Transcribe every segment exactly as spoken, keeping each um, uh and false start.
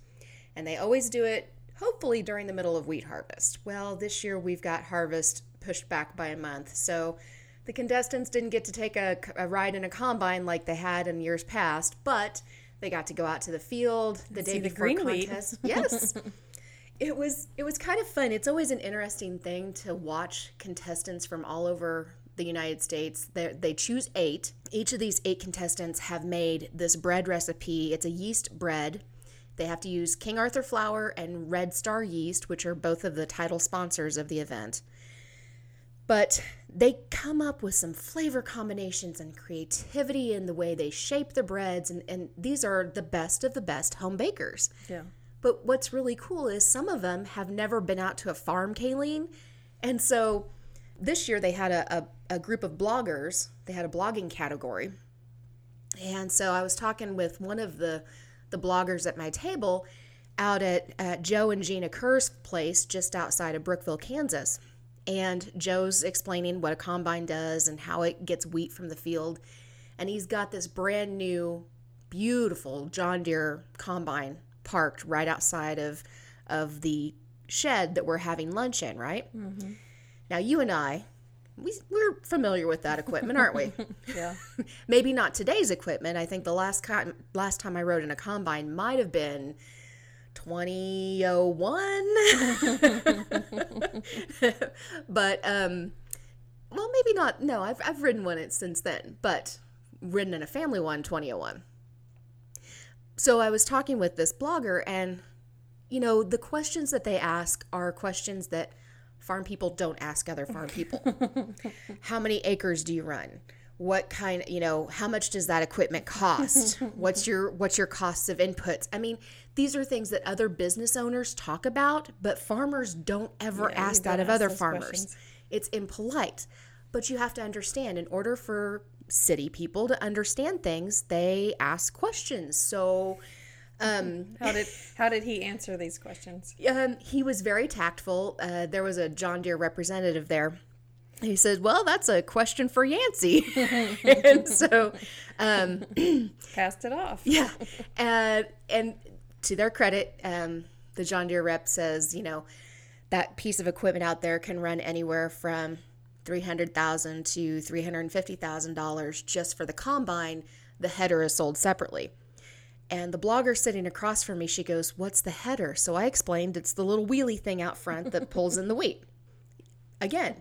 and they always do it hopefully during the middle of wheat harvest. Well, this year we've got harvest pushed back by a month, so the contestants didn't get to take a, a ride in a combine like they had in years past, but they got to go out to the field the day before contest. Yes. It was it was kind of fun. It's always an interesting thing to watch contestants from all over the United States. They they choose eight. Each of these eight contestants have made this bread recipe. It's a yeast bread. They have to use King Arthur flour and Red Star yeast, which are both of the title sponsors of the event. But they come up with some flavor combinations and creativity in the way they shape the breads, and, and these are the best of the best home bakers. Yeah. But what's really cool is some of them have never been out to a farm, Kayleen, and so this year they had a, a, a group of bloggers. They had a blogging category, and so I was talking with one of the, the bloggers at my table out at uh, Joe and Gina Kerr's place just outside of Brookville, Kansas. And Joe's explaining what a combine does and how it gets wheat from the field. And he's got this brand new, beautiful John Deere combine parked right outside of of the shed that we're having lunch in, right? Mm-hmm. Now, you and I, we, we're familiar with that equipment, aren't we? Yeah. Maybe not today's equipment. I think the last co- last time I rode in a combine might have been twenty oh one. But um well maybe not no I've I've ridden one since then, but ridden in a family one, twenty oh one. So I was talking with this blogger, and you know, the questions that they ask are questions that farm people don't ask other farm people. How many acres do you run? What kind, you know, how much does that equipment cost? What's your, what's your costs of inputs? I mean, these are things that other business owners talk about, but farmers don't ever yeah, ask that of other farmers. Questions. It's impolite, but you have to understand, in order for city people to understand things, they ask questions. So, um, how did, how did he answer these questions? Um, he was very tactful. Uh, there was a John Deere representative there. He said, well, that's a question for Yancy. And so um, passed it off. Yeah. Uh, and to their credit, um, the John Deere rep says, you know, that piece of equipment out there can run anywhere from three hundred thousand dollars to three hundred fifty thousand dollars just for the combine. The header is sold separately. And the blogger sitting across from me, she goes, what's the header? So I explained, it's the little wheelie thing out front that pulls in the wheat. Again,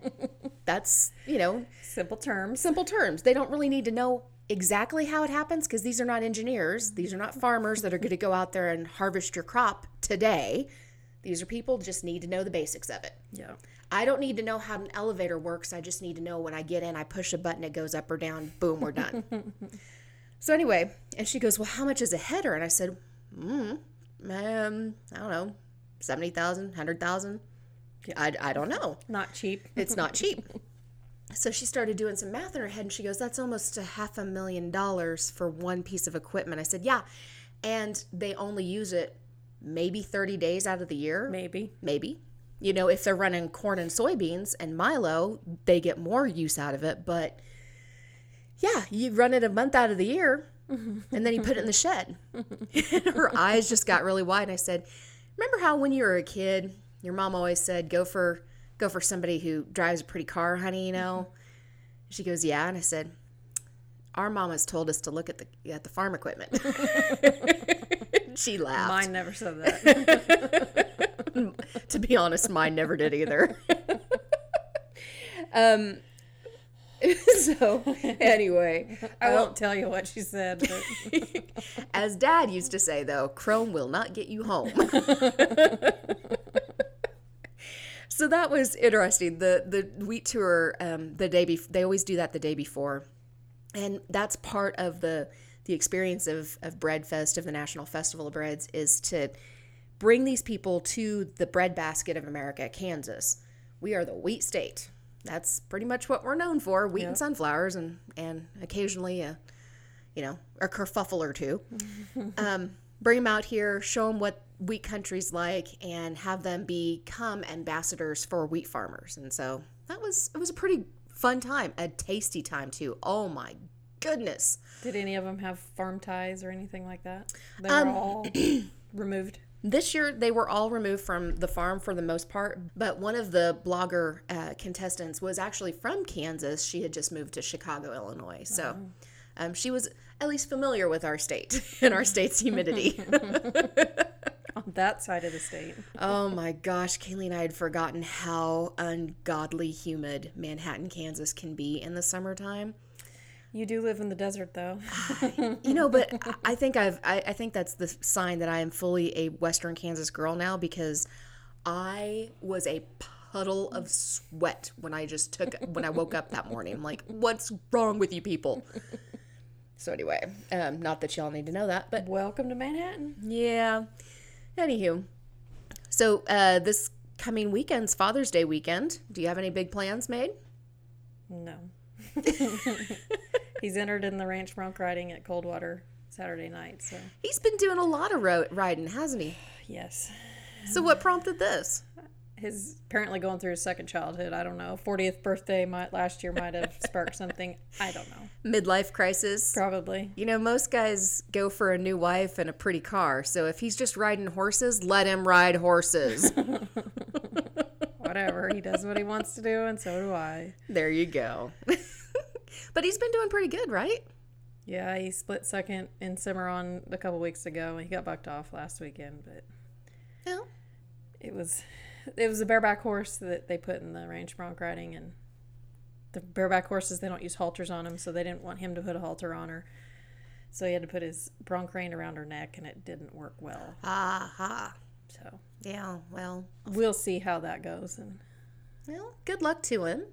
that's, you know, simple terms. Simple terms. They don't really need to know exactly how it happens, because these are not engineers. These are not farmers that are going to go out there and harvest your crop today. These are people just need to know the basics of it. Yeah. I don't need to know how an elevator works. I just need to know when I get in, I push a button, it goes up or down. Boom, we're done. So anyway, and she goes, well, how much is a header? And I said, mm, um, I don't know, seventy thousand, one hundred thousand. I, I don't know. Not cheap. It's not cheap. So she started doing some math in her head, and she goes, that's almost a half a million dollars for one piece of equipment. I said, yeah, and they only use it maybe thirty days out of the year. Maybe. Maybe. You know, if they're running corn and soybeans and milo, they get more use out of it. But, yeah, you run it a month out of the year, and then you put it in the shed. And her eyes just got really wide, and I said, remember how when you were a kid, your mom always said, go for... Go for somebody who drives a pretty car, honey, you know? She goes, yeah. And I said, our mama's told us to look at the at the farm equipment. She laughed. Mine never said that. To be honest, mine never did either. um. So, anyway. I won't well, tell you what she said. But. As Dad used to say, though, Chrome will not get you home. So that was interesting. The the wheat tour, um, the day before, they always do that the day before. And that's part of the the experience of, of Bread Fest, of the National Festival of Breads, is to bring these people to the breadbasket of America, Kansas. We are the wheat state. That's pretty much what we're known for, wheat yep. and sunflowers and, and occasionally a, you know, a kerfuffle or two. um, bring them out here, show them what wheat countries like, and have them become ambassadors for wheat farmers. And so that was it was a pretty fun time, a tasty time too. Oh my goodness. Did any of them have farm ties or anything like that? They were um, all removed. This year they were all removed from the farm for the most part, but one of the blogger uh, contestants was actually from Kansas. She had just moved to Chicago, Illinois. So oh. um, she was at least familiar with our state and our state's humidity. On that side of the state. Oh my gosh, Kayleen, I had forgotten how ungodly humid Manhattan, Kansas can be in the summertime. You do live in the desert, though. You know, but I think I've I, I think that's the sign that I am fully a Western Kansas girl now, because I was a puddle of sweat when I just took when I woke up that morning. I'm like, what's wrong with you people? So anyway, um, not that y'all need to know that, but welcome to Manhattan. Yeah. Anywho, so uh, this coming weekend's Father's Day weekend. Do you have any big plans made? No. He's entered in the ranch bronc riding at Coldwater Saturday night. So he's been doing a lot of road riding, hasn't he? Yes. So what prompted this? His apparently going through his second childhood. I don't know. fortieth birthday might last year might have sparked something. I don't know. Midlife crisis. Probably. You know, most guys go for a new wife and a pretty car. So if he's just riding horses, let him ride horses. Whatever. He does what he wants to do, and so do I. There you go. But he's been doing pretty good, right? Yeah, he split second in Cimarron a couple weeks ago, and he got bucked off last weekend. But well, it was... It was a bareback horse that they put in the ranch bronc riding, and the bareback horses, they don't use halters on them, so they didn't want him to put a halter on her. So he had to put his bronc rein around her neck, and it didn't work well. Ah, ha. So. Yeah, well. We'll see how that goes. And well, good luck to him.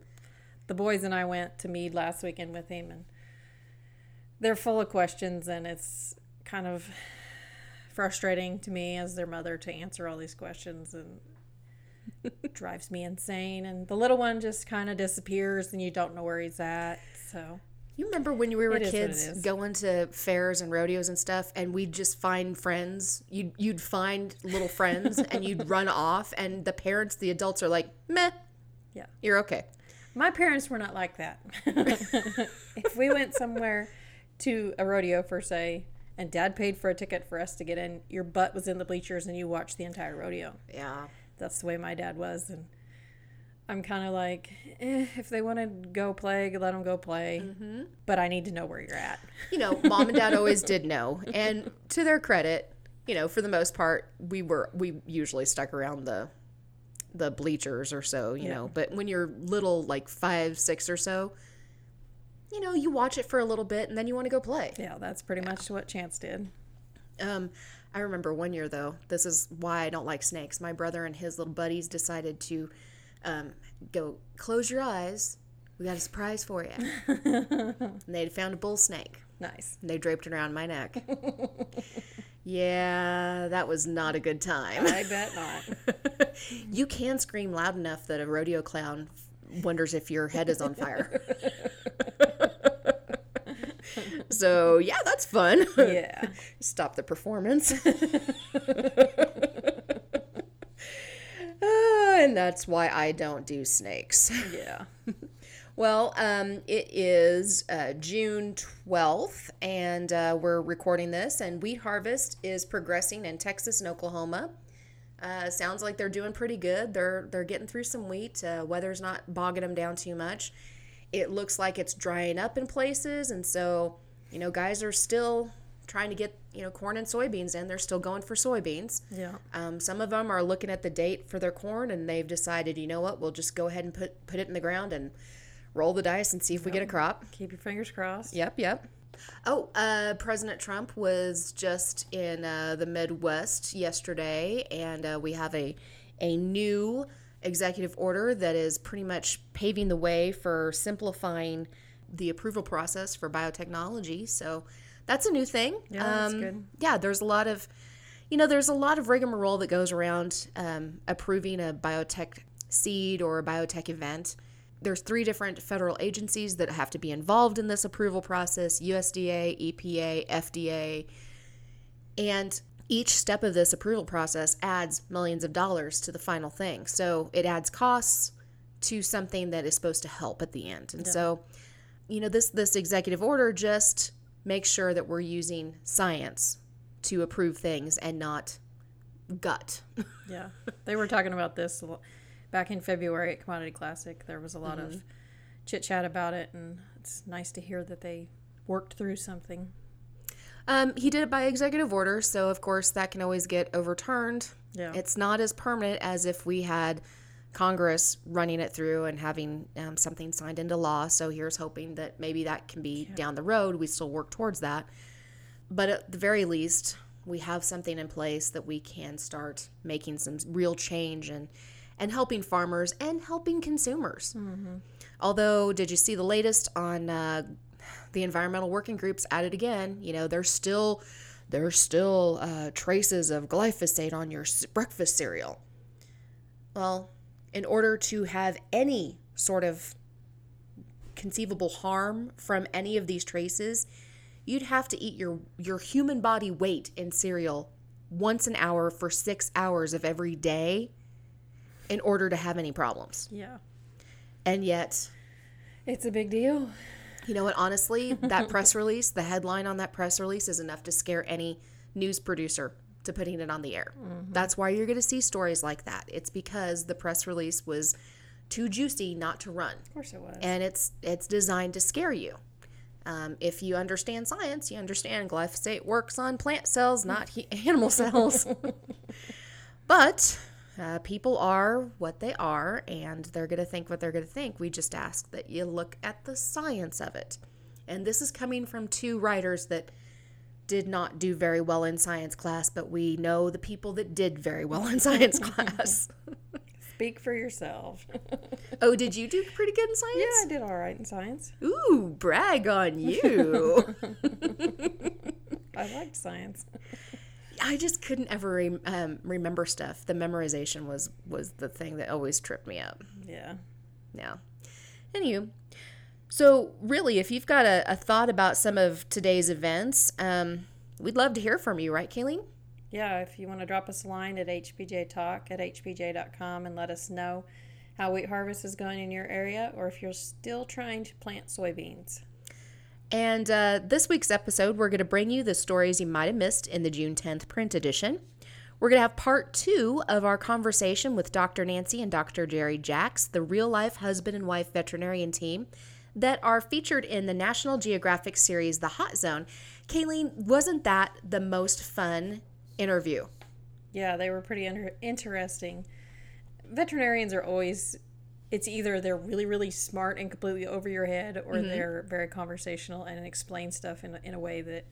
The boys and I went to Mead last weekend with him, and they're full of questions, and it's kind of frustrating to me as their mother to answer all these questions, and drives me insane. And the little one just kind of disappears, and you don't know where he's at. So you remember when we were kids going to fairs and rodeos and stuff, and we'd just find friends. You'd you'd find little friends, and you'd run off, and the parents, the adults, are like, meh, yeah, you're okay. My parents were not like that. If we went somewhere to a rodeo per se, and Dad paid for a ticket for us to get in, your butt was in the bleachers, and you watched the entire rodeo. Yeah. That's the way my dad was, and I'm kind of like, eh, if they want to go play, let them go play, mm-hmm. but I need to know where you're at. You know, Mom and Dad always did know, and to their credit, you know, for the most part, we were we usually stuck around the the bleachers or so, you yeah. know, but when you're little, like five, six or so, you know, you watch it for a little bit, and then you want to go play. Yeah, that's pretty yeah. much what Chance did. Um, I remember one year, though, this is why I don't like snakes. My brother and his little buddies decided to um, go, close your eyes. We got a surprise for you. And they had found a bull snake. Nice. And they draped it around my neck. Yeah, that was not a good time. I bet not. You can scream loud enough that a rodeo clown wonders if your head is on fire. So, yeah, that's fun. Yeah. Stop the performance. uh, and that's why I don't do snakes. Yeah. Well, um, it is uh, June twelfth, and uh, we're recording this, and wheat harvest is progressing in Texas and Oklahoma. Uh, sounds like they're doing pretty good. They're they're getting through some wheat. Uh, weather's not bogging them down too much. It looks like it's drying up in places, and so, you know, guys are still trying to get, you know, corn and soybeans in. They're still going for soybeans. Yeah. Um, some of them are looking at the date for their corn, and they've decided, you know what, we'll just go ahead and put, put it in the ground and roll the dice and see if yep. we get a crop. Keep your fingers crossed. Yep, yep. Oh, uh, President Trump was just in uh, the Midwest yesterday, and uh, we have a a new executive order that is pretty much paving the way for simplifying the approval process for biotechnology. So that's a new thing. Yeah, um, that's good. Yeah, there's a lot of, you know, there's a lot of rigmarole that goes around um, approving a biotech seed or a biotech event. There's three different federal agencies that have to be involved in this approval process: U S D A, E P A, F D A. And each step of this approval process adds millions of dollars to the final thing. So it adds costs to something that is supposed to help at the end. And yeah. so, you know, this, this executive order just makes sure that we're using science to approve things and not gut. Yeah. They were talking about this a lot. Back in February at Commodity Classic, there was a lot mm-hmm. of chit-chat about it, and it's nice to hear that they worked through something. Um, he did it by executive order, so of course that can always get overturned. Yeah. It's not as permanent as if we had Congress running it through and having um, something signed into law, so here's hoping that maybe that can be yeah. down the road. We still work towards that. But at the very least, we have something in place that we can start making some real change and and helping farmers and helping consumers. Mm-hmm. Although, did you see the latest on uh, the environmental working groups at it again? You know, there's still there's still uh, traces of glyphosate on your breakfast cereal. Well, in order to have any sort of conceivable harm from any of these traces, you'd have to eat your your human body weight in cereal once an hour for six hours of every day in order to have any problems. Yeah. And yet it's a big deal. You know what? Honestly, that press release, the headline on that press release is enough to scare any news producer to putting it on the air. Mm-hmm. That's why you're going to see stories like that. It's because the press release was too juicy not to run. Of course it was. And it's it's designed to scare you. Um, if you understand science, you understand glyphosate works on plant cells, not he- animal cells. But Uh, people are what they are, and they're going to think what they're going to think. We just ask that you look at the science of it. And this is coming from two writers that did not do very well in science class, but we know the people that did very well in science class. Speak for yourself. Oh, did you do pretty good in science? Yeah, I did all right in science. Ooh, brag on you. I liked science. I just couldn't ever um, remember stuff. The memorization was, was the thing that always tripped me up. Yeah. Yeah. Anywho, so really, if you've got a, a thought about some of today's events, um, we'd love to hear from you, right, Kayleen? Yeah, if you want to drop us a line at H P J Talk at H P J dot com and let us know how wheat harvest is going in your area, or if you're still trying to plant soybeans. And uh, this week's episode, we're going to bring you the stories you might have missed in the June tenth print edition. We're going to have part two of our conversation with Doctor Nancy and Doctor Jerry Jaax, the real-life husband and wife veterinarian team that are featured in the National Geographic series, The Hot Zone. Kayleen, wasn't that the most fun interview? Yeah, they were pretty inter- interesting. Veterinarians are always... It's either they're really, really smart and completely over your head, or mm-hmm. they're very conversational and explain stuff in, in a way that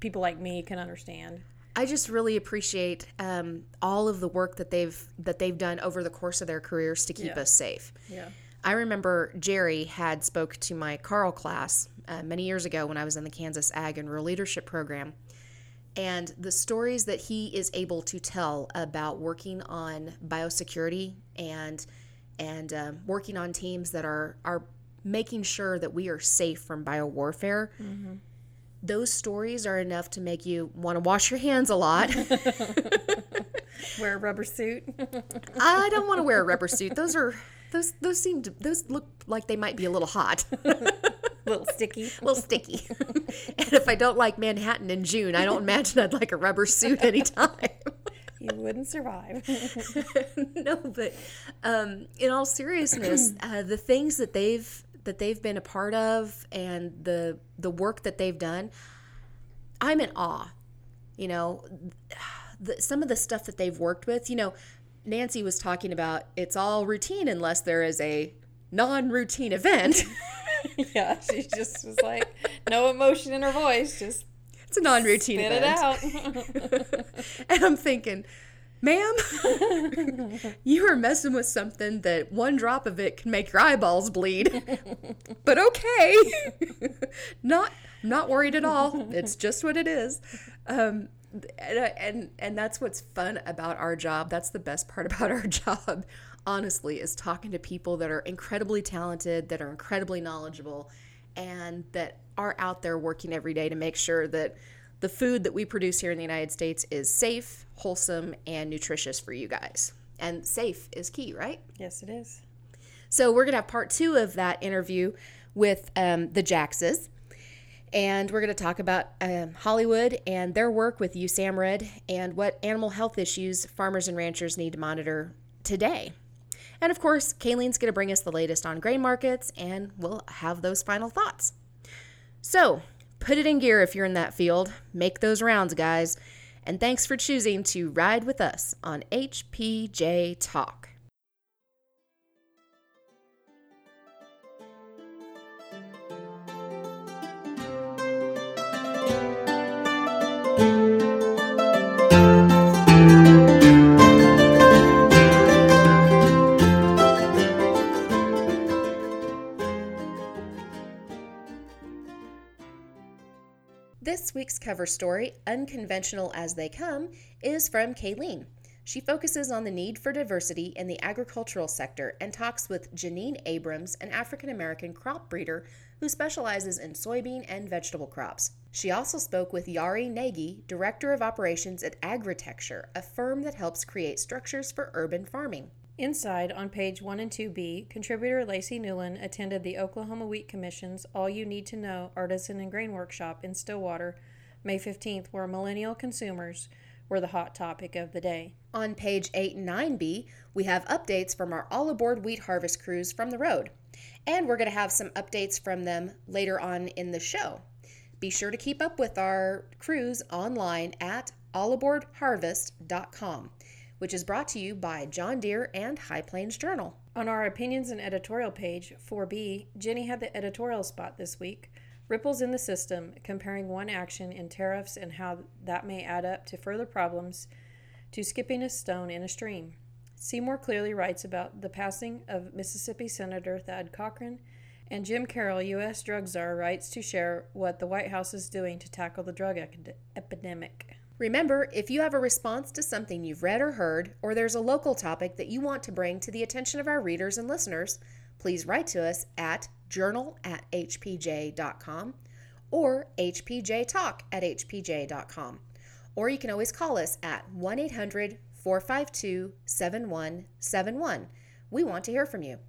people like me can understand. I just really appreciate um, all of the work that they've that they've done over the course of their careers to keep yeah. us safe. Yeah, I remember Jerry had spoke to my Carl class uh, many years ago when I was in the Kansas Ag and Rural Leadership program, And the stories that he is able to tell about working on biosecurity and and um, working on teams that are, are making sure that we are safe from biowarfare, mm-hmm. those stories are enough to make you want to wash your hands a lot. Wear a rubber suit. I don't want to wear a rubber suit. Those are those those seem to, those look like they might be a little hot. A little sticky. A little sticky. And if I don't like Manhattan in June, I don't imagine I'd like a rubber suit anytime. You wouldn't survive. No, but um, in all seriousness, uh, the things that they've that they've been a part of and the the work that they've done, I'm in awe. You know, the, some of the stuff that they've worked with, you know, Nancy was talking about it's all routine unless there is a non-routine event. Yeah, she just was like, no emotion in her voice, just it's a non-routine spit event. It out. And I'm thinking, ma'am, you are messing with something that one drop of it can make your eyeballs bleed. But okay, not not worried at all. It's just what it is. Um, and, and and that's what's fun about our job. That's the best part about our job. Honestly, is talking to people that are incredibly talented, that are incredibly knowledgeable, and that are out there working every day to make sure that the food that we produce here in the United States is safe, wholesome, and nutritious for you guys. And safe is key, right? Yes, it is. So we're going to have part two of that interview with um, the Jaaxes, and we're going to talk about um, Hollywood and their work with USAMRIID and what animal health issues farmers and ranchers need to monitor today. And of course, Kayleen's going to bring us the latest on grain markets, and we'll have those final thoughts. So, put it in gear if you're in that field. Make those rounds, guys. And thanks for choosing to ride with us on H P J Talk. This week's cover story, Unconventional as They Come, is from Kayleen. She focuses on the need for diversity in the agricultural sector and talks with Janine Abrams, an African-American crop breeder who specializes in soybean and vegetable crops. She also spoke with Yari Nagy, Director of Operations at Agritecture, a firm that helps create structures for urban farming. Inside, on page one and two B, contributor Lacey Newland attended the Oklahoma Wheat Commission's All You Need to Know Artisan and Grain Workshop in Stillwater, May fifteenth, where millennial consumers were the hot topic of the day. On page eight and nine B, we have updates from our All Aboard Wheat Harvest crews from the road. And we're going to have some updates from them later on in the show. Be sure to keep up with our crews online at all aboard harvest dot com. Which is brought to you by John Deere and High Plains Journal. On our opinions and editorial page, four B, Jenny had the editorial spot this week, Ripples in the System, comparing one action in tariffs and how that may add up to further problems, to skipping a stone in a stream. Seymour clearly writes about the passing of Mississippi Senator Thad Cochran, and Jim Carroll, U S drug czar, writes to share what the White House is doing to tackle the drug ec- epidemic. Remember, if you have a response to something you've read or heard, or there's a local topic that you want to bring to the attention of our readers and listeners, please write to us at journal at h p j dot com or h p j talk at h p j dot com. Or you can always call us at one eight hundred, four five two, seven one seven one. We want to hear from you.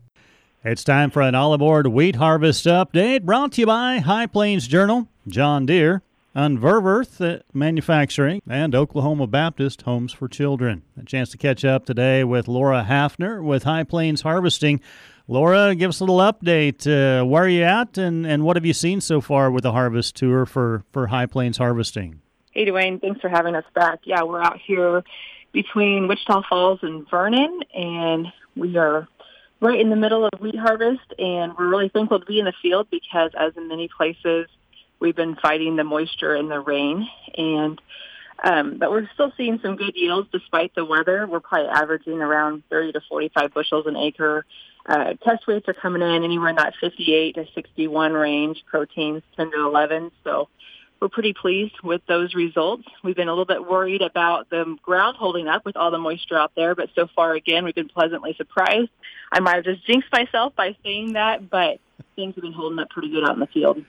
It's time for an All Aboard Wheat Harvest update brought to you by High Plains Journal, John Deere, Unverworth Manufacturing, and Oklahoma Baptist Homes for Children. A chance to catch up today with Laura Hafner with High Plains Harvesting. Laura, give us a little update. Uh, where are you at, and, and what have you seen so far with the harvest tour for, for High Plains Harvesting? Hey, Duane. Thanks for having us back. Yeah, we're out here between Wichita Falls and Vernon, and we are right in the middle of wheat harvest, and we're really thankful to be in the field because, as in many places, we've been fighting the moisture and the rain, and um, but we're still seeing some good yields despite the weather. We're probably averaging around thirty to forty-five bushels an acre. Uh, test weights are coming in anywhere in that fifty-eight to sixty-one range, proteins ten to eleven. So we're pretty pleased with those results. We've been a little bit worried about the ground holding up with all the moisture out there, but so far, again, we've been pleasantly surprised. I might have just jinxed myself by saying that, but things have been holding up pretty good out in the field.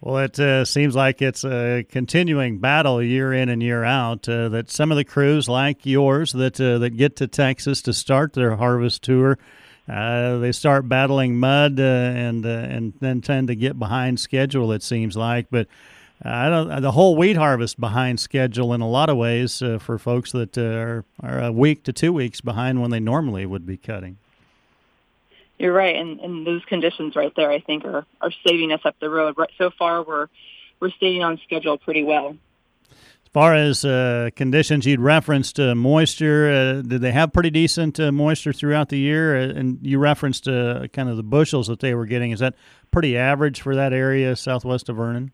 Well, it uh, seems like it's a continuing battle year in and year out, uh, that some of the crews like yours that uh, that get to Texas to start their harvest tour, uh, they start battling mud uh, and uh, and then tend to get behind schedule, it seems like. But uh, I don't, the whole wheat harvest behind schedule in a lot of ways uh, for folks that uh, are, are a week to two weeks behind when they normally would be cutting. You're right, and, and those conditions right there, I think, are, are saving us up the road. So far, we're we're staying on schedule pretty well. As far as uh, conditions, you'd referenced uh, moisture. Uh, did they have pretty decent uh, moisture throughout the year? And you referenced uh, kind of the bushels that they were getting. Is that pretty average for that area southwest of Vernon?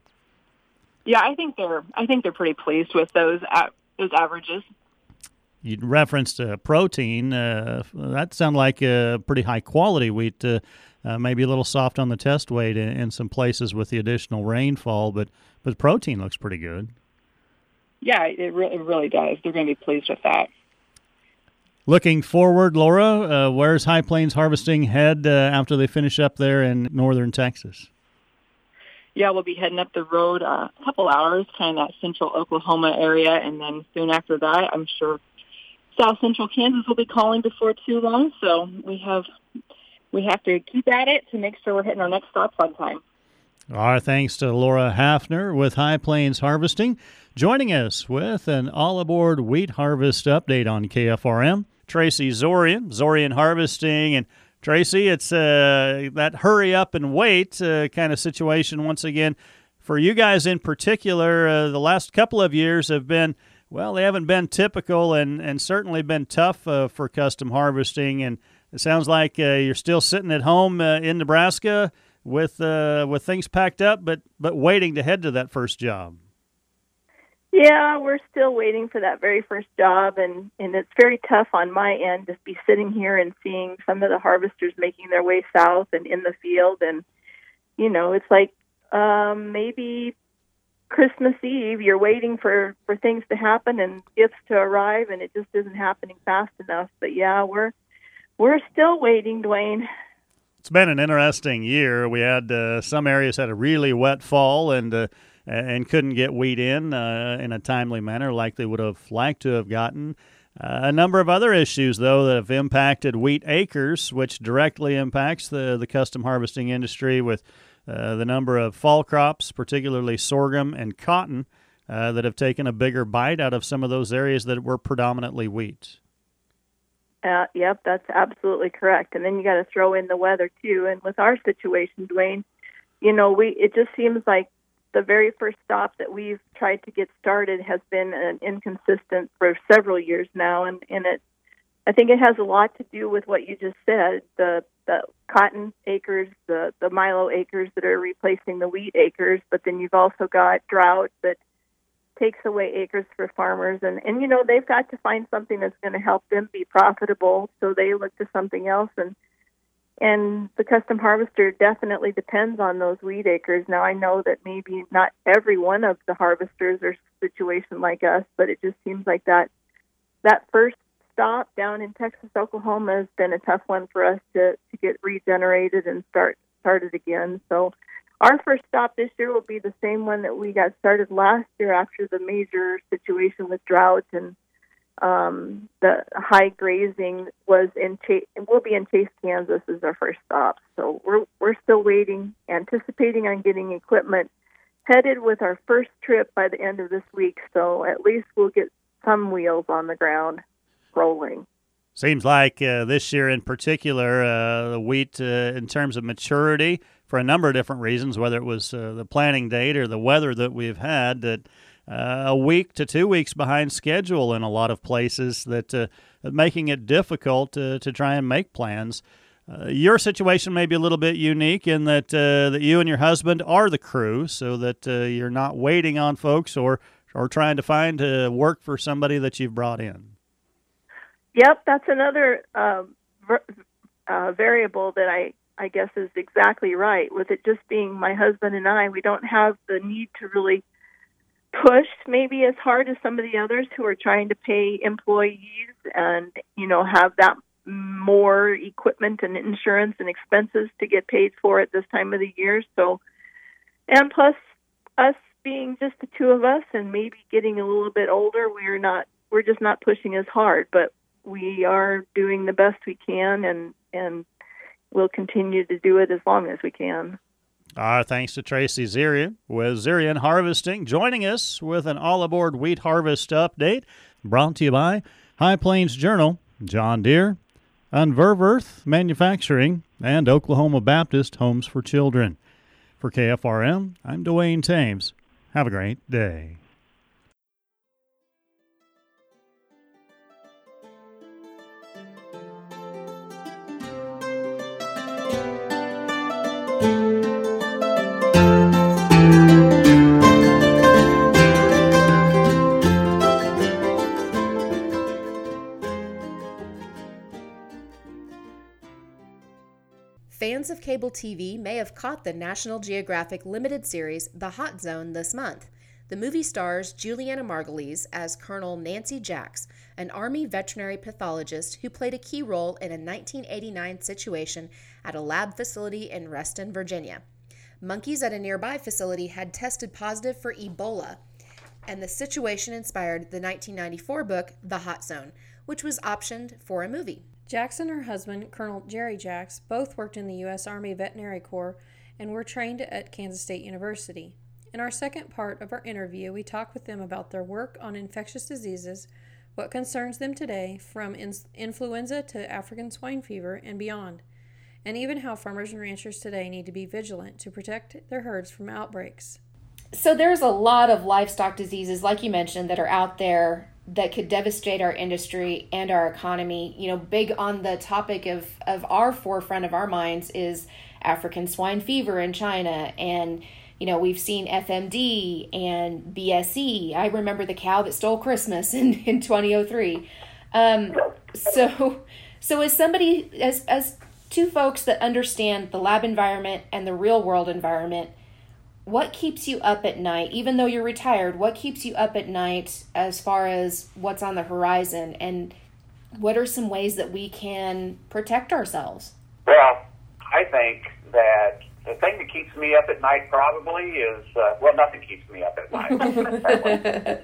Yeah, I think they're I think they're pretty pleased with those uh, those averages. You referenced uh, protein. Uh, that sounded like a pretty high-quality wheat, uh, uh, maybe a little soft on the test weight in, in some places with the additional rainfall, but, but protein looks pretty good. Yeah, it, re- it really does. They're going to be pleased with that. Looking forward, Laura, uh, where's High Plains Harvesting head uh, after they finish up there in northern Texas? Yeah, we'll be heading up the road uh, a couple hours, kind of that central Oklahoma area, and then soon after that, I'm sure South Central Kansas will be calling before too long, so we have we have to keep at it to make sure we're hitting our next stops on time. Our thanks to Laura Hafner with High Plains Harvesting, joining us with an all aboard wheat harvest update on K F R M. Tracy Zeorian, Zeorian Harvesting, and Tracy, it's uh, that hurry up and wait uh, kind of situation once again for you guys in particular. Uh, the last couple of years have been. Well, they haven't been typical and, and certainly been tough uh, for custom harvesting. And it sounds like uh, you're still sitting at home uh, in Nebraska with uh, with things packed up, but, but waiting to head to that first job. Yeah, we're still waiting for that very first job. And, and it's very tough on my end to be sitting here and seeing some of the harvesters making their way south and in the field. And, you know, it's like um, maybe Christmas Eve, you're waiting for, for things to happen and gifts to arrive, and it just isn't happening fast enough. But, yeah, we're we're still waiting, Duane. It's been an interesting year. We had uh, some areas had a really wet fall and uh, and couldn't get wheat in uh, in a timely manner like they would have liked to have gotten. Uh, a number of other issues, though, that have impacted wheat acres, which directly impacts the, the custom harvesting industry with Uh, the number of fall crops, particularly sorghum and cotton, uh, that have taken a bigger bite out of some of those areas that were predominantly wheat. Uh, yep, that's absolutely correct. And then you got to throw in the weather, too. And with our situation, Duane, you know, we it just seems like the very first stop that we've tried to get started has been an inconsistent for several years now. And, and it, I think it has a lot to do with what you just said, the the cotton acres, the, the milo acres that are replacing the wheat acres, but then you've also got drought that takes away acres for farmers. And, and you know, they've got to find something that's going to help them be profitable, so they look to something else. And and the custom harvester definitely depends on those wheat acres. Now, I know that maybe not every one of the harvesters are a situation like us, but it just seems like that that first stop down in Texas, Oklahoma has been a tough one for us to, to get regenerated and start started again. So our first stop this year will be the same one that we got started last year after the major situation with drought and um, the high grazing was in Chase, we'll be in Chase, Kansas as our first stop. So we're we're still waiting, anticipating on getting equipment, headed with our first trip by the end of this week. So at least we'll get some wheels on the ground rolling. Seems like uh, this year in particular, uh, the wheat uh, in terms of maturity for a number of different reasons, whether it was uh, the planting date or the weather that we've had, that uh, a week to two weeks behind schedule in a lot of places that uh, making it difficult uh, to try and make plans. Uh, your situation may be a little bit unique in that, uh, that you and your husband are the crew, so that uh, you're not waiting on folks or, or trying to find uh, work for somebody that you've brought in. Yep, that's another uh, ver- uh, variable that I, I guess is exactly right. With it just being my husband and I, we don't have the need to really pushed maybe as hard as some of the others who are trying to pay employees and, you know, have that more equipment and insurance and expenses to get paid for at this time of the year. So, and plus us being just the two of us and maybe getting a little bit older, we're not, we're just not pushing as hard, but we are doing the best we can, and, and we'll continue to do it as long as we can. Our thanks to Tracy Zeorian with Zeorian Harvesting, joining us with an all-aboard wheat harvest update brought to you by High Plains Journal, John Deere, Unverworth Manufacturing, and Oklahoma Baptist Homes for Children. For K F R M, I'm Duane Thames. Have a great day. Fans of cable T V may have caught the National Geographic limited series The Hot Zone this month. The movie stars Juliana Margulies as Colonel Nancy Jaax, an Army veterinary pathologist who played a key role in a nineteen eighty-nine situation at a lab facility in Reston, Virginia. Monkeys at a nearby facility had tested positive for Ebola, and the situation inspired the nineteen ninety-four book The Hot Zone, which was optioned for a movie. Jaax and her husband, Colonel Jerry Jaax, both worked in the U S Army Veterinary Corps and were trained at Kansas State University. In our second part of our interview, we talk with them about their work on infectious diseases, what concerns them today, from in- influenza to African swine fever and beyond, and even how farmers and ranchers today need to be vigilant to protect their herds from outbreaks. So there's a lot of livestock diseases, like you mentioned, that are out there that could devastate our industry and our economy. You know, big on the topic of, of our forefront of our minds is African swine fever in China. And, you know, we've seen F M D and B S E. I remember the cow that stole Christmas in, in twenty oh three. Um, so, so as somebody, as, as two folks that understand the lab environment and the real world environment, what keeps you up at night, even though you're retired? What keeps you up at night as far as what's on the horizon, and what are some ways that we can protect ourselves? Well, I think that the thing that keeps me up at night probably is, uh, well, nothing keeps me up at night.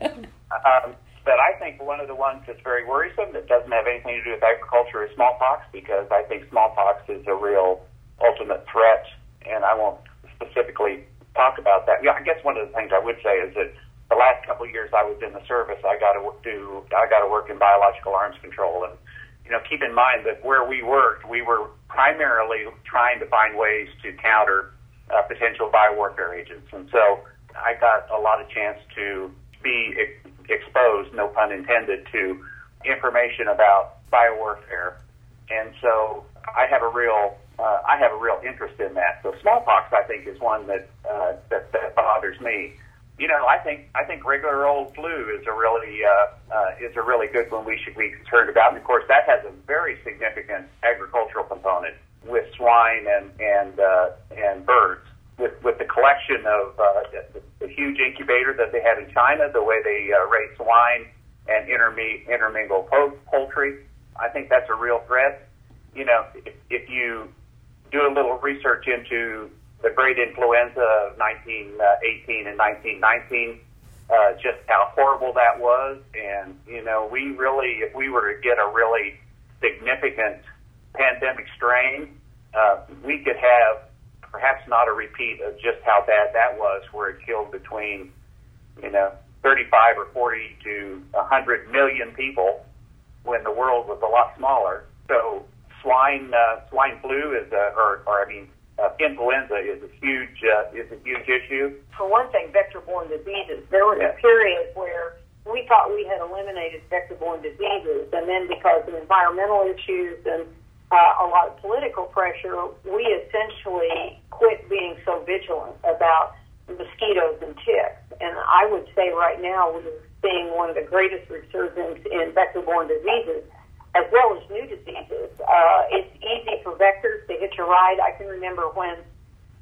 um, but I think one of the ones that's very worrisome that doesn't have anything to do with agriculture is smallpox, because I think smallpox is a real ultimate threat, and I won't specifically talk about that. Yeah, I guess one of the things I would say is that the last couple of years I was in the service, I got to do, I got to work in biological arms control, and you know, keep in mind that where we worked, we were primarily trying to find ways to counter uh, potential biowarfare agents, and so I got a lot of chance to be ex- exposed, no pun intended, to information about biowarfare, and so I have a real Uh, I have a real interest in that. So smallpox, I think, is one that, uh, that that bothers me. You know, I think I think regular old flu is a really uh, uh, is a really good one we should be concerned about. And of course, that has a very significant agricultural component with swine and and uh, and birds. With with the collection of uh, the, the huge incubator that they had in China, the way they uh, raise swine and interme- intermingle po- poultry, I think that's a real threat. You know, if, if you do a little research into the great influenza of nineteen eighteen and nineteen nineteen, uh, just how horrible that was. And, you know, we really, if we were to get a really significant pandemic strain, uh, we could have perhaps not a repeat of just how bad that was, where it killed between, you know, thirty-five or forty to one hundred million people when the world was a lot smaller. So, Swine uh, swine flu is, a, or, or I mean, uh, influenza is a huge uh, is a huge issue. For one thing, vector-borne diseases. There was yeah. a period where we thought we had eliminated vector-borne diseases, and then because of environmental issues and uh, a lot of political pressure, we essentially quit being so vigilant about mosquitoes and ticks. And I would say right now we're seeing one of the greatest resurgence in vector-borne diseases, as well as new diseases. Uh, it's easy for vectors to hit your ride. I can remember when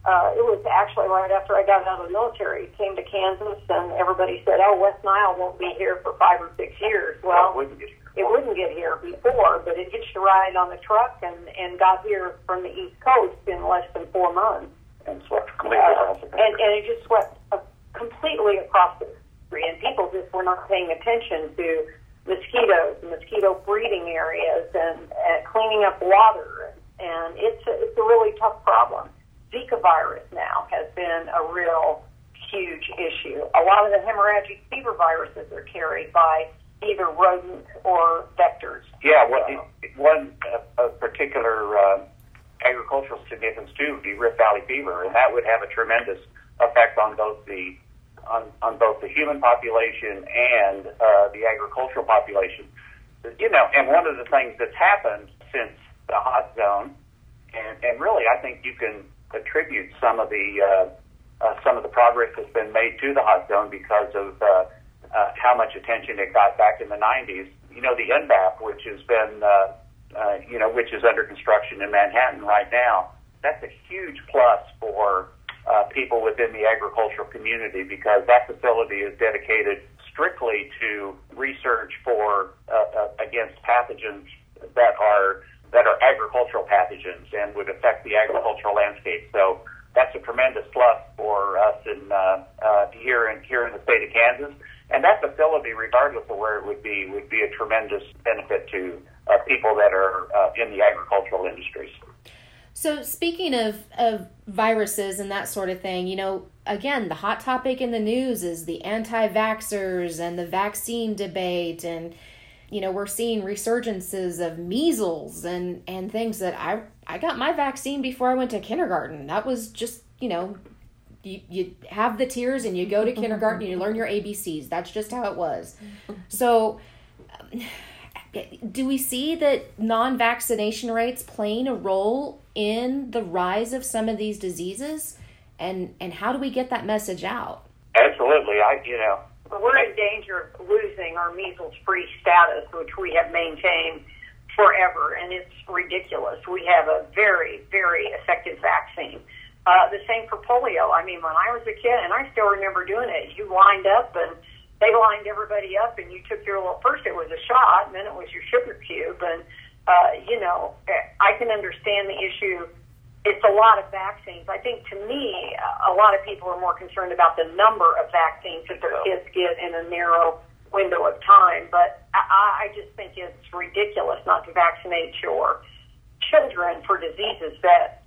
Uh, it was actually right after I got out of the military. Came to Kansas, and everybody said, oh, West Nile won't be here for five or six years. Well, it wouldn't get here, it wouldn't get here before, but it hitched a ride on the truck and, and got here from the East Coast in less than four months. And swept completely uh, across the country. And, and it just swept uh, completely across the country, and people just were not paying attention to mosquitoes and mosquito breeding areas and uh, cleaning up water. And it's a, it's a really tough problem. Zika virus now has been a real huge issue. A lot of the hemorrhagic fever viruses are carried by either rodents or vectors. Yeah, well, so. it, one of particular uh, agricultural significance too would be Rift Valley fever, and that would have a tremendous effect on both the on, on both the human population and uh, the agricultural population. You know, and one of the things that's happened since the hot zone, and, and really, I think you can attribute some of the uh, uh, some of the progress that's been made to the hot zone because of uh, uh, how much attention it got back in the nineties. You know, the N B A P, which has been uh, uh, you know which is under construction in Manhattan right now, that's a huge plus for uh, people within the agricultural community because that facility is dedicated strictly to research for uh, uh, against pathogens that are. that are agricultural pathogens and would affect the agricultural landscape. So that's a tremendous plus for us in, uh, uh, here in here in the state of Kansas. And that facility, regardless of where it would be, would be a tremendous benefit to uh, people that are uh, in the agricultural industries. So speaking of, of viruses and that sort of thing, you know, again, the hot topic in the news is the anti-vaxxers and the vaccine debate, and you know, we're seeing resurgences of measles and, and things that I I got my vaccine before I went to kindergarten. That was just, you know, you, you have the tears and you go to kindergarten and you learn your A B Cs. That's just how it was. So um, do we see that non-vaccination rates playing a role in the rise of some of these diseases? And, and how do we get that message out? Absolutely. I, you know. We're in danger of losing our measles-free status, which we have maintained forever, and it's ridiculous. We have a very, very effective vaccine. Uh, the same for polio. I mean, when I was a kid, and I still remember doing it, you lined up, and they lined everybody up, and you took your little, first it was a shot, and then it was your sugar cube, and, uh, you know, I can understand the issue. It's a lot of vaccines. I think, to me, a lot of people are more concerned about the number of vaccines that their kids get in a narrow window of time. But I, I just think it's ridiculous not to vaccinate your children for diseases that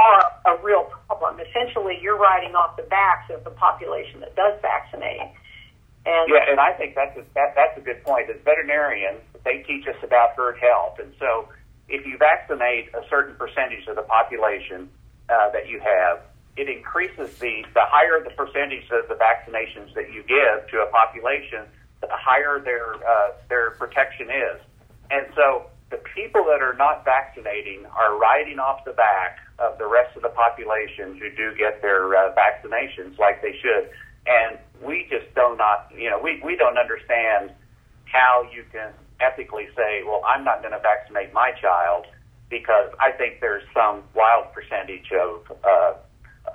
are a real problem. Essentially, you're riding off the backs of the population that does vaccinate. And yeah, and I think that's a, that, that's a good point. As veterinarians, they teach us about herd health, and so if you vaccinate a certain percentage of the population uh, that you have, it increases the, the higher the percentage of the vaccinations that you give to a population, the higher their uh, their protection is. And so the people that are not vaccinating are riding off the back of the rest of the population who do get their uh, vaccinations like they should. And we just do not, you know, we, we don't understand how you can ethically say, well, I'm not going to vaccinate my child because I think there's some wild percentage of uh,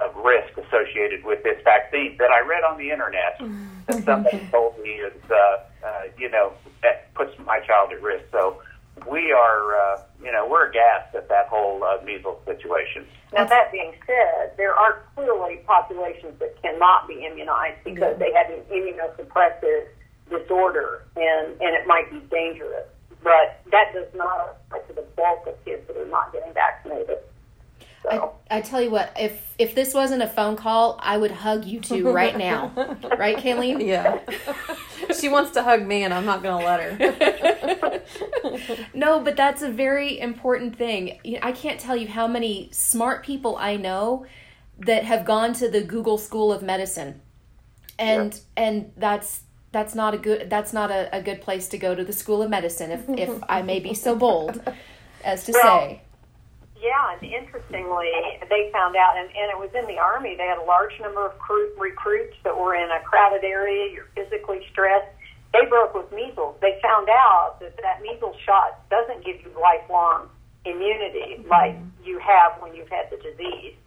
of risk associated with this vaccine that I read on the internet that somebody told me is, uh, uh, you know, that puts my child at risk. So we are, uh, you know, we're aghast at that whole uh, measles situation. Now, that being said, there are clearly populations that cannot be immunized because they have an immunosuppressive disorder, and, and it might be dangerous, but that does not apply to the bulk of kids that are not getting vaccinated. So. I, I tell you what, if if this wasn't a phone call, I would hug you two right now. Right, Kayleen? Yeah. She wants to hug me, and I'm not going to let her. No, but that's a very important thing. I can't tell you how many smart people I know that have gone to the Google School of Medicine, and yep. and that's That's not a good. That's not a, a good place to go to the School of Medicine, if if I may be so bold as to well, say. Yeah, and interestingly, they found out, and, and it was in the Army. They had a large number of recruit, recruits that were in a crowded area. You're physically stressed. They broke with measles. They found out that that measles shot doesn't give you lifelong immunity mm-hmm. like you have when you've had the disease.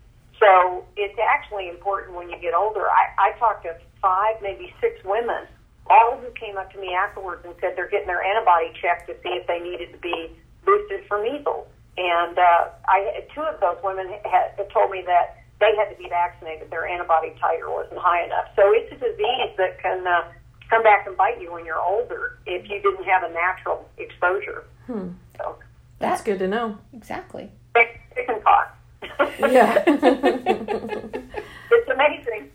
So it's actually important when you get older. I, I talked to five, maybe six women, all who came up to me afterwards and said they're getting their antibody checked to see if they needed to be boosted for measles. And uh, I, two of those women had, had told me that they had to be vaccinated. Their antibody titer wasn't high enough. So it's a disease that can uh, come back and bite you when you're older if you didn't have a natural exposure. Hmm. So That's that, good to know. Exactly. Chicken pox. Yeah. It's amazing.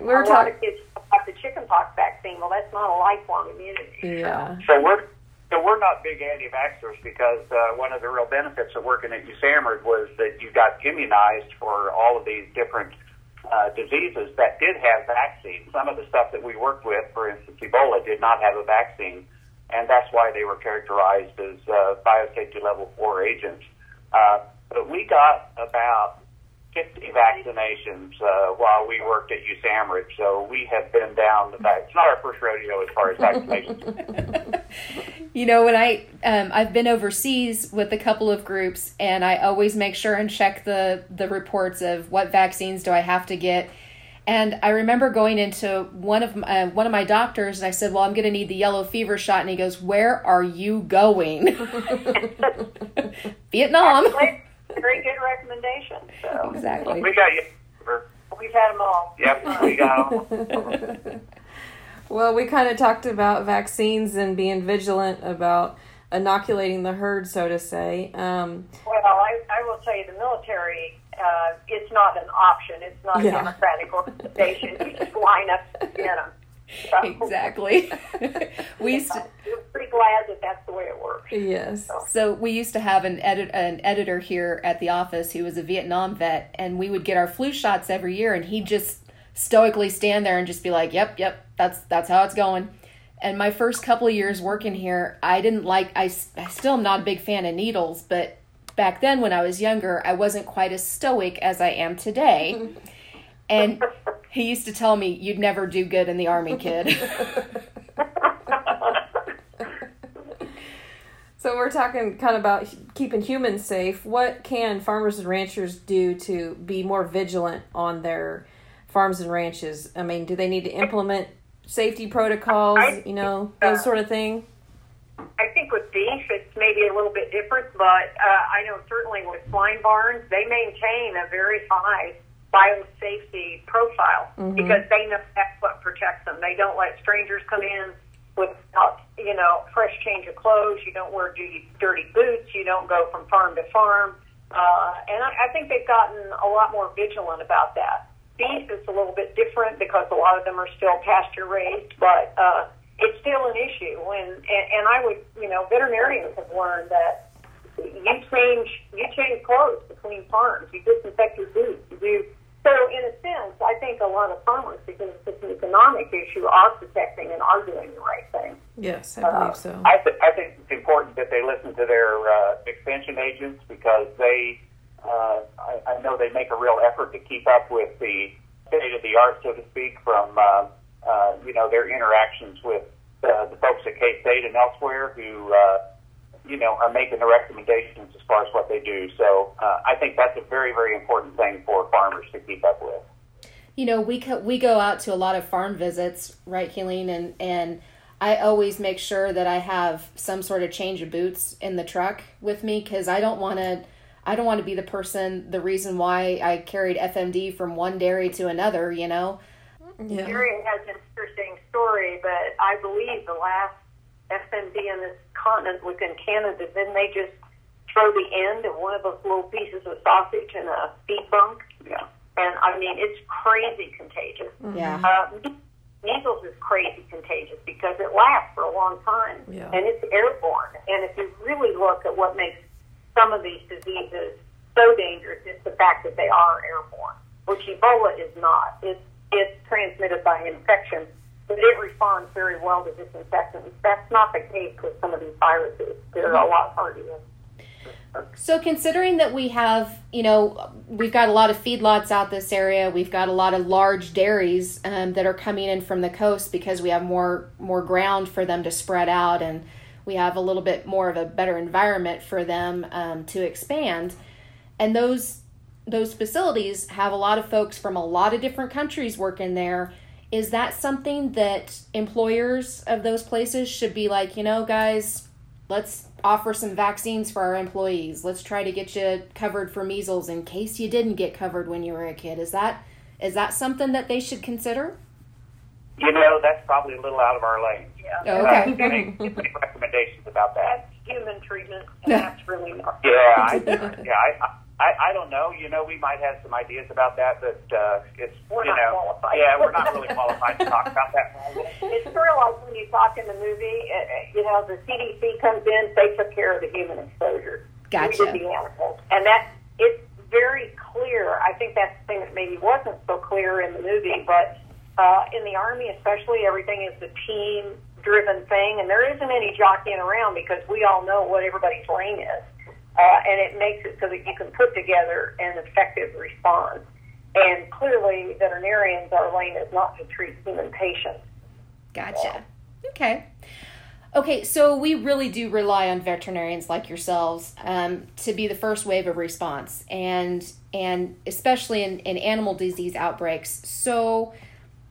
We're talking about the chicken pox vaccine. Well, that's not a lifelong immunity. Yeah. So we're so we're not big anti-vaxxers because uh, one of the real benefits of working at USAMRIID was that you got immunized for all of these different uh, diseases that did have vaccines. Some of the stuff that we worked with, for instance, Ebola, did not have a vaccine, and that's why they were characterized as uh, biosafety level four agents. Uh, but we got about fifty vaccinations uh, while we worked at USAMRIID, so we have been down the back. It's not our first rodeo as far as vaccinations. You know, when I, um, I've been overseas with a couple of groups, and I always make sure and check the, the reports of what vaccines do I have to get. And I remember going into one of uh, one of my doctors, and I said, well, I'm going to need the yellow fever shot. And he goes, where are you going? Vietnam. Very, very good recommendation. So. Exactly. We got you. We've had them all. Yep, we got them. Well, we kind of talked about vaccines and being vigilant about inoculating the herd, so to say. Um, well, I, I will tell you the military... Uh, it's not an option. It's not yeah. a democratic organization. You just line up and get them. So, exactly. we used to, we're pretty glad that that's the way it works. Yes. So, so we used to have an edit an editor here at the office who was a Vietnam vet, and we would get our flu shots every year, and he'd just stoically stand there and just be like, "Yep, yep, that's that's how it's going." And my first couple of years working here, I didn't like. I I still am not a big fan of needles, but. Back then, when I was younger, I wasn't quite as stoic as I am today. And he used to tell me, you'd never do good in the Army, kid. So we're talking kind of about keeping humans safe. What can farmers and ranchers do to be more vigilant on their farms and ranches? I mean, do they need to implement safety protocols, you know, those sort of things? I think with beef, it's maybe a little bit different, but uh, I know certainly with swine barns, they maintain a very high biosafety profile mm-hmm. because they know that's what protects them. They don't let strangers come in without, you know, fresh change of clothes. You don't wear dirty, dirty boots. You don't go from farm to farm. Uh, and I, I think they've gotten a lot more vigilant about that. Beef is a little bit different because a lot of them are still pasture raised, but... Uh, It's still an issue, and, and and I would, you know, veterinarians have learned that you change you change clothes between farms, you disinfect your boots, you do. So in a sense, I think a lot of farmers, because it's an economic issue, are protecting and are doing the right thing. Yes, I believe uh, so. I th- I think it's important that they listen to their uh, extension agents because they, uh, I, I know they make a real effort to keep up with the state of the art, so to speak, from. Uh, Uh, you know, their interactions with uh, the folks at K-State and elsewhere who, uh, you know, are making the recommendations as far as what they do. So uh, I think that's a very, very important thing for farmers to keep up with. You know, we co- we go out to a lot of farm visits, right, Kayleen? And, and I always make sure that I have some sort of change of boots in the truck with me because I don't want to I don't want to be the person, the reason why I carried F M D from one dairy to another, you know. Yeah. Jerry has an interesting story, but I believe the last F M D on this continent was in Canada. Didn't they just throw the end of one of those little pieces of sausage in a feed bunk? Yeah. And, I mean, it's crazy contagious. Yeah. Uh, measles is crazy contagious because it lasts for a long time, yeah. and it's airborne. And if you really look at what makes some of these diseases so dangerous, it's the fact that they are airborne, which Ebola is not. It's It's transmitted by infection, but it responds very well to disinfectants. That's not the case with some of these viruses. They're a lot hardier. So considering that we have, you know, we've got a lot of feedlots out this area. We've got a lot of large dairies um, that are coming in from the coast because we have more more ground for them to spread out, and we have a little bit more of a better environment for them um, to expand. And those those facilities have a lot of folks from a lot of different countries working there. Is that something that employers of those places should be like, you know, guys, let's offer some vaccines for our employees. Let's try to get you covered for measles in case you didn't get covered when you were a kid. Is that is that something that they should consider? You know, that's probably a little out of our lane. Yeah. Oh, okay. Uh, any, any recommendations about that? That's human treatment, and that's really not. Yeah, I, yeah, I, I, I don't know. You know, we might have some ideas about that, but uh, it's we're you not know, qualified. Yeah, we're not really qualified to talk about that. It's sort of like when you talk in the movie. It, you know, the C D C comes in; they took care of the human exposure. Gotcha. We did the animals, and that it's very clear. I think that's the thing that maybe wasn't so clear in the movie, but. Uh, in the Army especially, everything is a team-driven thing, and there isn't any jockeying around because we all know what everybody's lane is, uh, and it makes it so that you can put together an effective response. And clearly, veterinarians, our lane is not to treat human patients. Gotcha. Yeah. Okay. Okay, so we really do rely on veterinarians like yourselves um, to be the first wave of response, and and especially in, in animal disease outbreaks. So...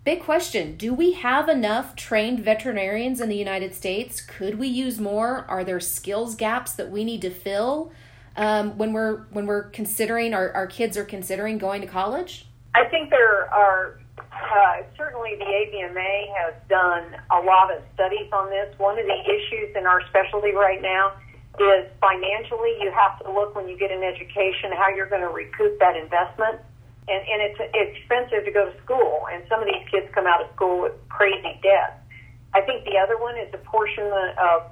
big question. Do we have enough trained veterinarians in the United States? Could we use more? Are there skills gaps that we need to fill um, when we're when we're considering, our, our kids are considering going to college? I think there are, uh, certainly the A V M A has done a lot of studies on this. One of the issues in our specialty right now is financially you have to look when you get an education how you're going to recoup that investment. And, and it's, it's expensive to go to school, and some of these kids come out of school with crazy debt. I think the other one is the portion of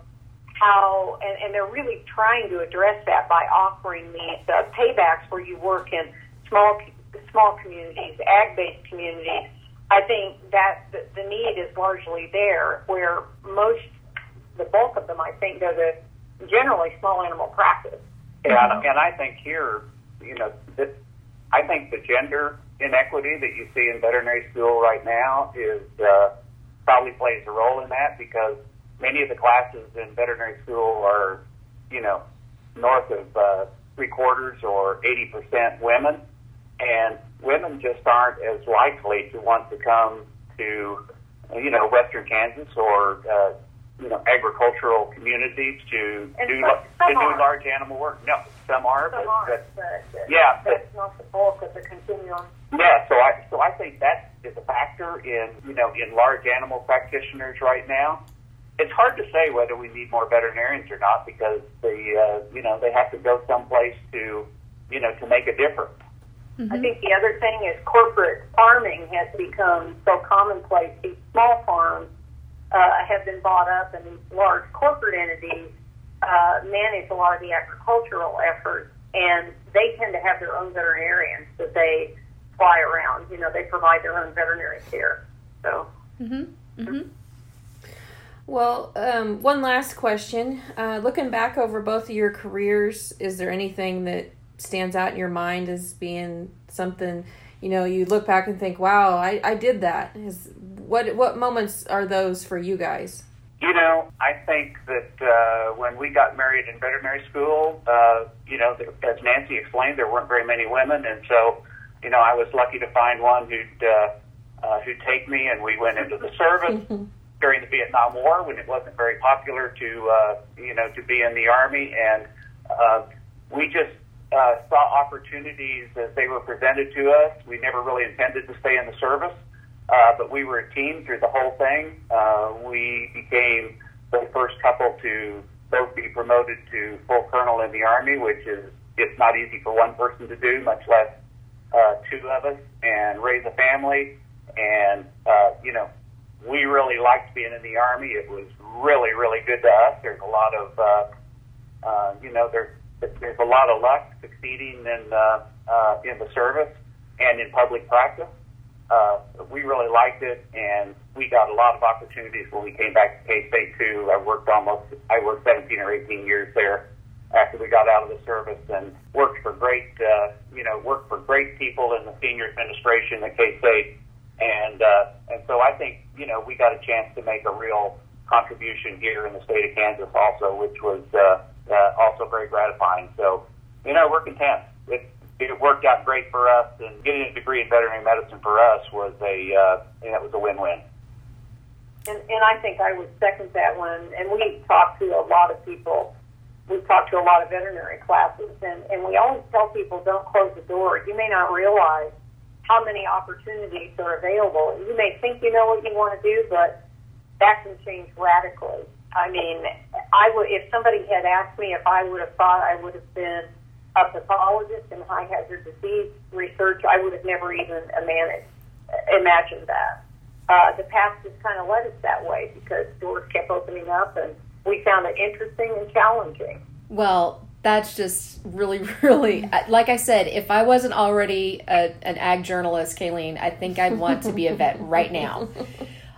how, and, and they're really trying to address that by offering these uh, paybacks where you work in small small communities, ag-based communities. I think that the, the need is largely there, where most, the bulk of them, I think, go to generally small animal practice. Yeah, and I think here, you know, this, I think the gender inequity that you see in veterinary school right now is uh, probably plays a role in that, because many of the classes in veterinary school are, you know, north of uh, three quarters or eighty percent women, and women just aren't as likely to want to come to, you know, Western Kansas or, uh, you know, agricultural communities to and do to do are. large animal work. No. Some are, some but, are but, but, but yeah, but it's not the bulk of the continuum. Yeah, so I so I think that is a factor in you know in large animal practitioners right now. It's hard to say whether we need more veterinarians or not, because the uh, you know they have to go someplace to you know to make a difference. Mm-hmm. I think the other thing is corporate farming has become so commonplace. These small farms uh, have been bought up, and these large corporate entities. Uh, manage a lot of the agricultural efforts, and they tend to have their own veterinarians that they fly around. You know, they provide their own veterinary care. So, mm-hmm. Mm-hmm. Well, um, one last question. Uh, looking back over both of your careers, is there anything that stands out in your mind as being something, you know, you look back and think, wow, I, I did that. Is, what, what moments are those for you guys? You know, I think that uh, when we got married in veterinary school, uh, you know, as Nancy explained, there weren't very many women, and so, you know, I was lucky to find one who'd uh, uh, who'd take me, and we went into the service during the Vietnam War when it wasn't very popular to, uh, you know, to be in the Army, and uh, we just uh, saw opportunities as they were presented to us. We never really intended to stay in the service. Uh, but we were a team through the whole thing. Uh, we became the first couple to both be promoted to full colonel in the Army, which is it's not easy for one person to do, much less uh, two of us, and raise a family. And, uh, you know, we really liked being in the Army. It was really, really good to us. There's a lot of, uh, uh, you know, there's, there's a lot of luck succeeding in, uh, uh, in the service and in public practice. Uh, we really liked it, and we got a lot of opportunities when we came back to K-State too. I worked almost, I worked seventeen or eighteen years there after we got out of the service, and worked for great, uh, you know, worked for great people in the senior administration at K-State, and uh, and so I think you know we got a chance to make a real contribution here in the state of Kansas also, which was uh, uh, also very gratifying. So you know we're content. It's it worked out great for us, and getting a degree in veterinary medicine for us was a uh, and it was a win-win. And, and I think I would second that one. And we talked to a lot of people. We talked to a lot of veterinary classes, and, and we always tell people, don't close the door. You may not realize how many opportunities are available. You may think you know what you want to do, but that can change radically. I mean, I would, if somebody had asked me if I would have thought I would have been a pathologist in high-hazard disease research, I would have never even imagined that. Uh, the past just kind of led us that way because doors kept opening up, and we found it interesting and challenging. Well, that's just really, really, like I said, if I wasn't already a, an ag journalist, Kayleen, I think I'd want to be a vet right now.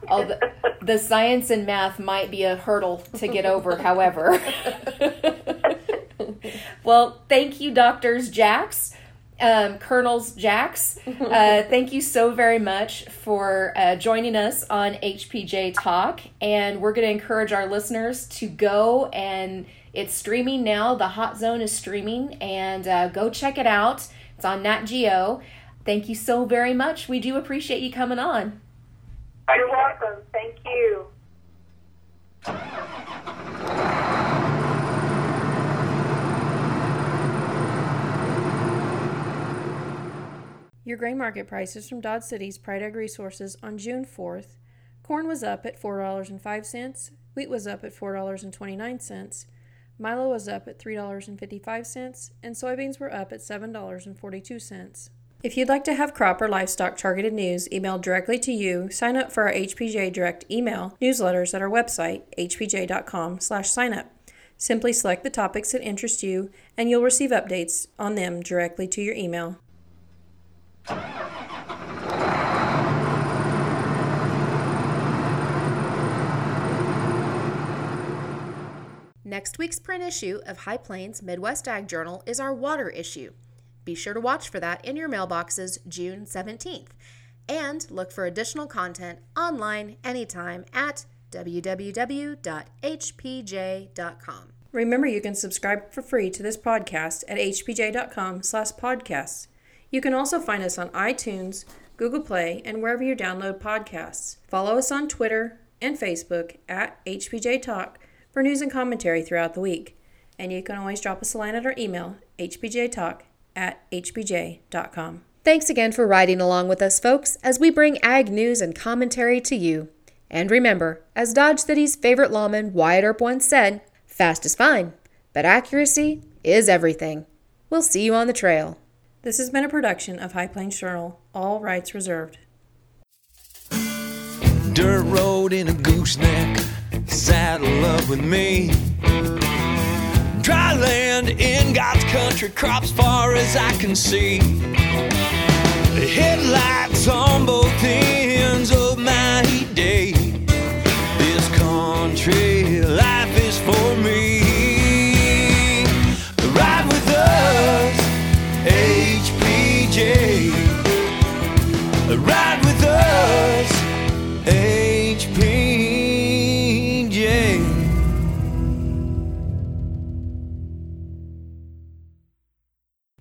Oh, the, the science and math might be a hurdle to get over, however. Well, thank you, Doctors Jaax, um, Colonels Jaax. Uh, thank you so very much for uh, joining us on H P J Talk. And we're going to encourage our listeners to go, and it's streaming now. The Hot Zone is streaming, and uh, go check it out. It's on Nat Geo. Thank you so very much. We do appreciate you coming on. You're welcome. Thank you. Your grain market prices from Dodge City's Pride Ag Resources on June fourth. Corn was up at four dollars and five cents, wheat was up at four dollars and twenty-nine cents, milo was up at three dollars and fifty-five cents, and soybeans were up at seven dollars and forty-two cents. If you'd like to have crop or livestock targeted news emailed directly to you, sign up for our H P J Direct email newsletters at our website, h p j dot com slash sign up. Simply select the topics that interest you, and you'll receive updates on them directly to your email. Next week's print issue of High Plains Midwest Ag Journal is our water issue. Be sure to watch for that in your mailboxes June seventeenth, and look for additional content online anytime at w w w dot h p j dot com. Remember, you can subscribe for free to this podcast at h p j dot com slash podcasts. You can also find us on iTunes, Google Play, and wherever you download podcasts. Follow us on Twitter and Facebook at H P J Talk for news and commentary throughout the week. And you can always drop us a line at our email, h p j talk at h p j dot com. Thanks again for riding along with us, folks, as we bring ag news and commentary to you. And remember, as Dodge City's favorite lawman Wyatt Earp once said, fast is fine, but accuracy is everything. We'll see you on the trail. This has been a production of High Plains Journal, all rights reserved. Dirt road in a gooseneck, saddle up with me. Dry land in God's country, crops far as I can see. Headlights on both ends of my